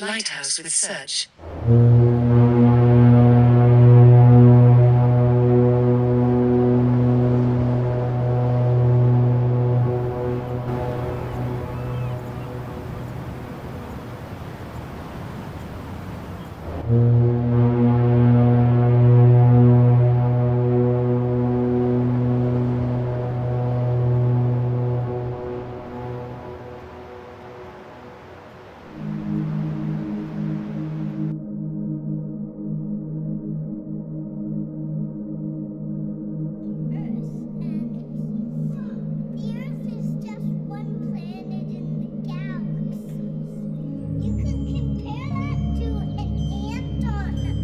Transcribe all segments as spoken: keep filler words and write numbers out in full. Project Lighthouse with SERCH. Compare that to an ant on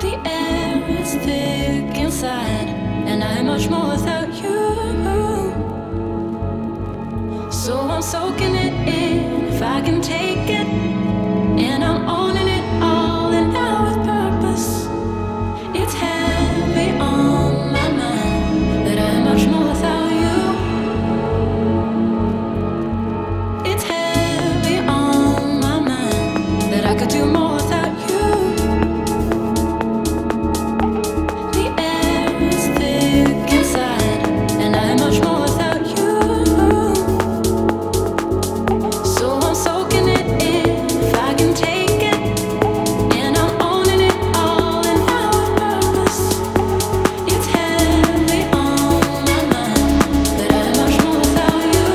The air is thick inside, and I'm much more without you. So I'm soaking it in, if I can take it, and I'm owning it all and now with purpose. It's heavy on my mind, but I'm much more without you. Do more without you. The air is thick inside, and I'm much more without you. So I'm soaking it in, if I can take it, and I'm owning it all and now with purpose. It's heavy on my mind, but I'm much more without you.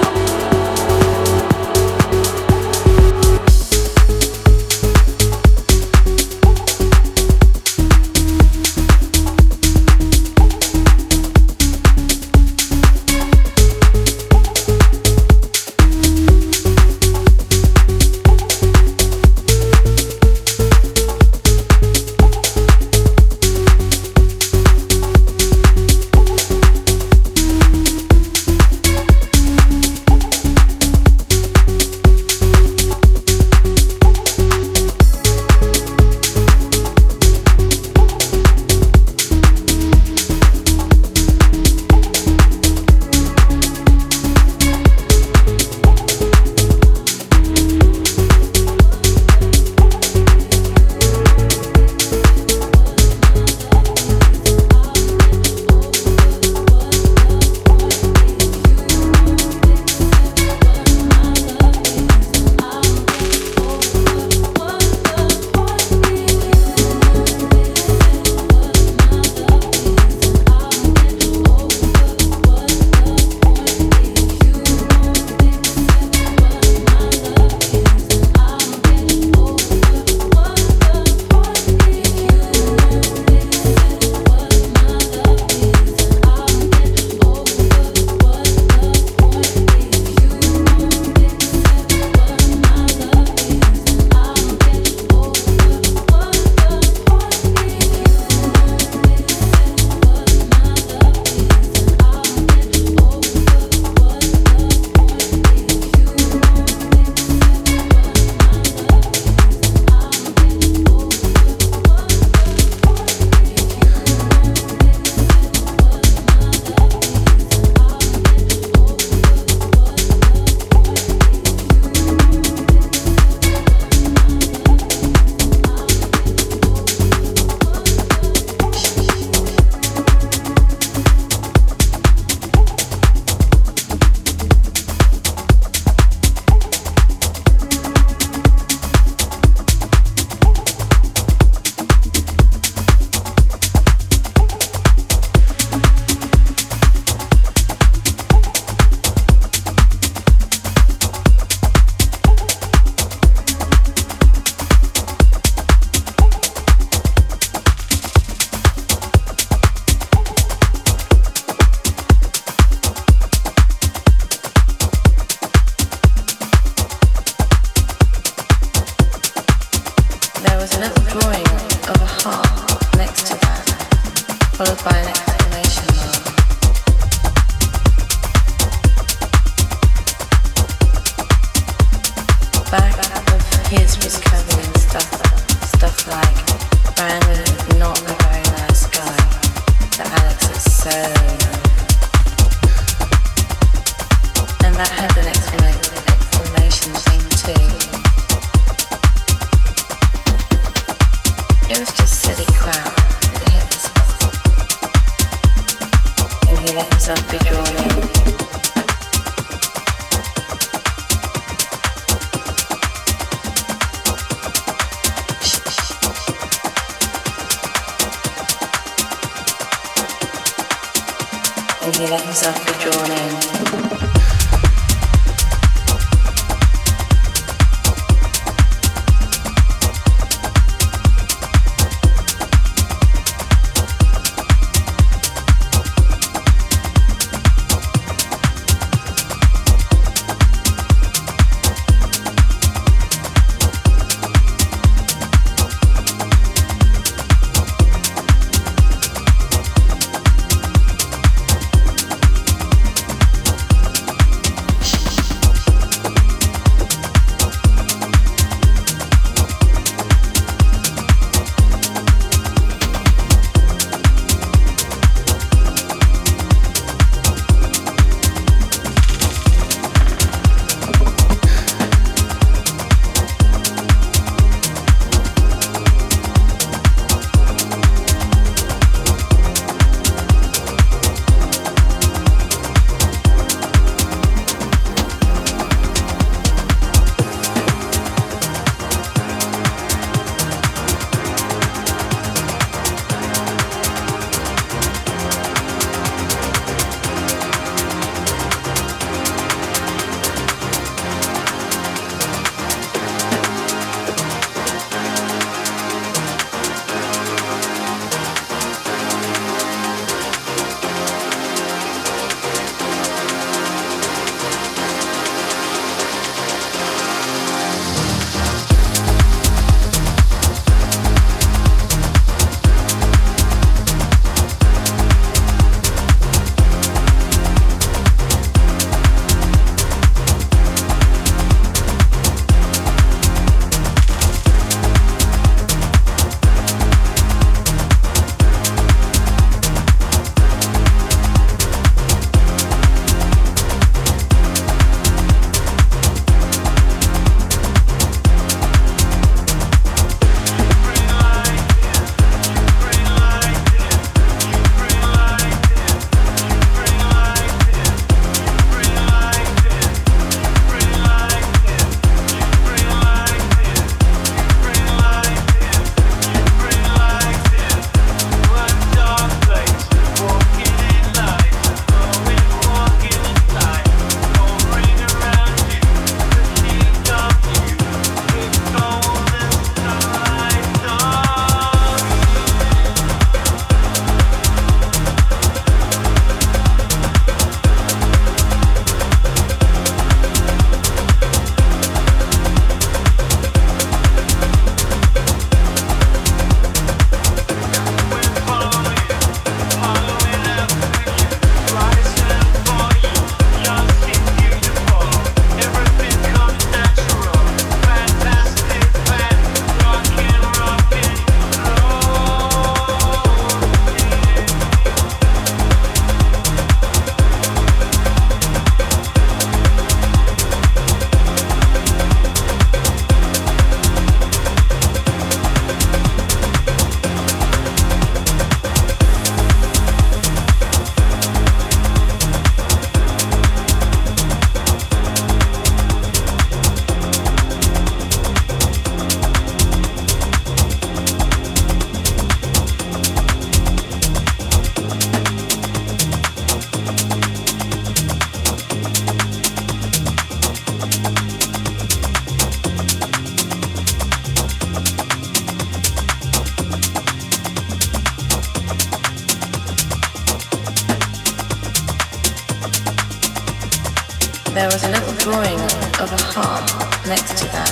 There was a little drawing of a heart next to that,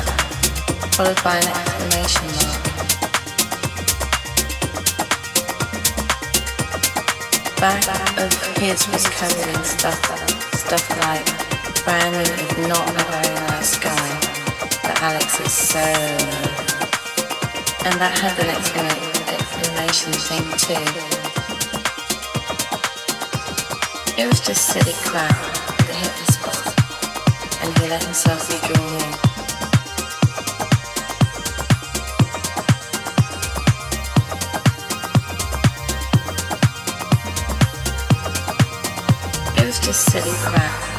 followed by an exclamation mark. Back of his was covered in stuff, stuff like Brian is not a very nice guy, but Alex is so nice. And that had an exclamation thing too. It was just silly crap. He let himself be drawn in. It was just silly crap.